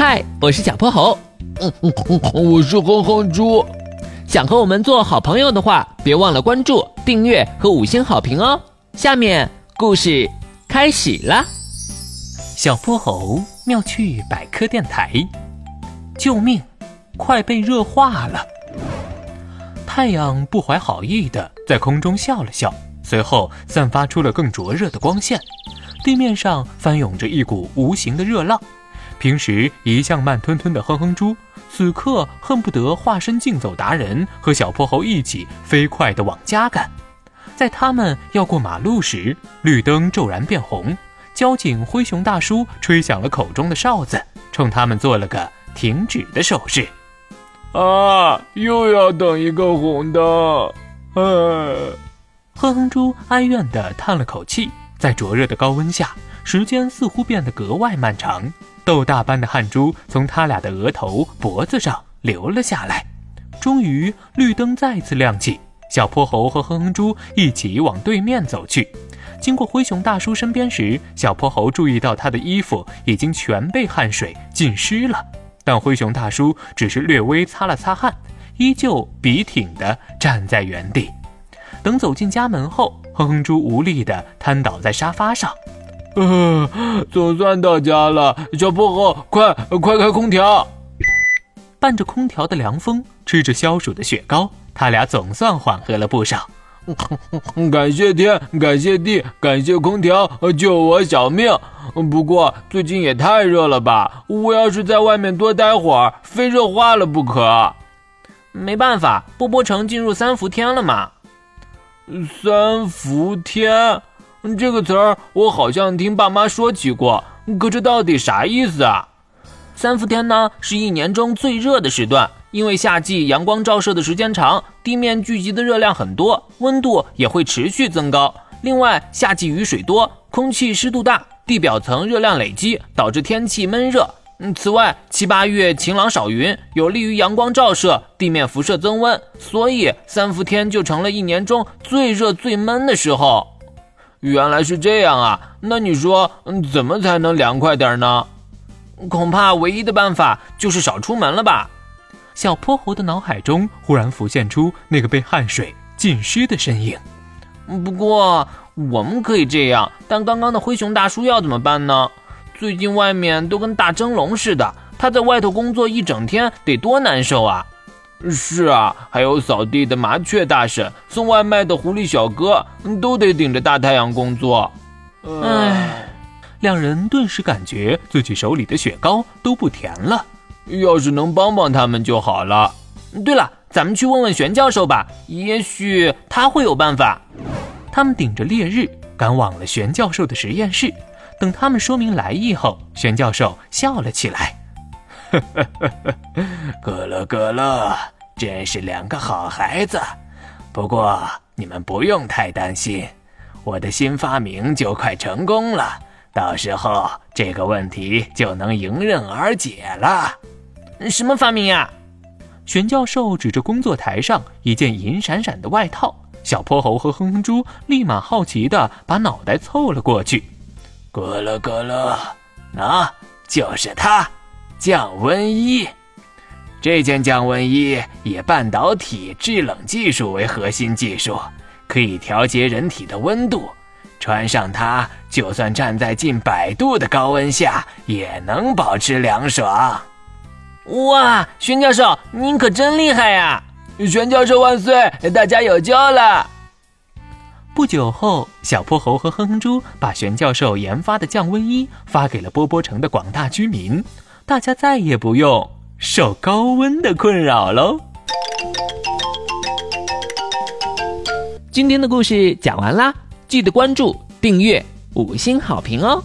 嗨，我是小泼猴。我是哼哼猪。想和我们做好朋友的话，别忘了关注、订阅和5星好评哦。下面故事开始啦。小泼猴妙趣百科电台。救命，快被热化了。太阳不怀好意地在空中笑了笑，随后散发出了更灼热的光线，地面上翻涌着一股无形的热浪。平时一向慢吞吞的哼哼猪，此刻恨不得化身竞走达人，和小泼猴一起飞快地往家赶。在他们要过马路时，绿灯骤然变红，交警灰熊大叔吹响了口中的哨子，冲他们做了个停止的手势。啊，又要等一个红灯。哼哼猪哀怨地叹了口气，在灼热的高温下，时间似乎变得格外漫长。豆大般的汗珠从他俩的额头、脖子上流了下来。终于，绿灯再次亮起，小泼猴和哼哼猪一起往对面走去。经过灰熊大叔身边时，小泼猴注意到他的衣服已经全被汗水浸湿了，但灰熊大叔只是略微擦了擦汗，依旧笔挺地站在原地。等走进家门后，哼哼猪无力地瘫倒在沙发上。总算到家了，小泼猴，快开空调！伴着空调的凉风，吃着消暑的雪糕，他俩总算缓和了不少。感谢天，感谢地，感谢空调救我小命。不过最近也太热了吧，我要是在外面多待会儿，非热化了不可。没办法，波波城进入三伏天了嘛。三伏天？这个词儿我好像听爸妈说起过，可这到底啥意思啊？三伏天呢，是一年中最热的时段，因为夏季阳光照射的时间长，地面聚集的热量很多，温度也会持续增高。另外，夏季雨水多，空气湿度大，地表层热量累积，导致天气闷热。此外，7、8月晴朗少云，有利于阳光照射，地面辐射增温，所以三伏天就成了一年中最热最闷的时候。原来是这样啊，那你说怎么才能凉快点呢？恐怕唯一的办法就是少出门了吧。小泼猴的脑海中忽然浮现出那个被汗水浸湿的身影。不过我们可以这样，但刚刚的灰熊大叔要怎么办呢？最近外面都跟大蒸笼似的，他在外头工作一整天得多难受啊。是啊，还有扫地的麻雀大婶，送外卖的狐狸小哥，都得顶着大太阳工作。唉，两人顿时感觉自己手里的雪糕都不甜了。要是能帮帮他们就好了。对了，咱们去问问玄教授吧，也许他会有办法。他们顶着烈日赶往了玄教授的实验室。等他们说明来意后，玄教授笑了起来。可乐可乐，真是两个好孩子。不过你们不用太担心，我的新发明就快成功了，到时候这个问题就能迎刃而解了。什么发明呀？玄教授指着工作台上一件银闪闪的外套，小泼猴和哼哼猪立马好奇地把脑袋凑了过去。可乐可乐，那就是它。降温衣，这件降温衣以半导体制冷技术为核心技术，可以调节人体的温度。穿上它，就算站在近100度的高温下，也能保持凉爽。哇，玄教授，您可真厉害呀！玄教授万岁，大家有救了！不久后，小泼猴和哼哼猪把玄教授研发的降温衣发给了波波城的广大居民。大家再也不用受高温的困扰喽。今天的故事讲完啦，记得关注、订阅、5星好评哦。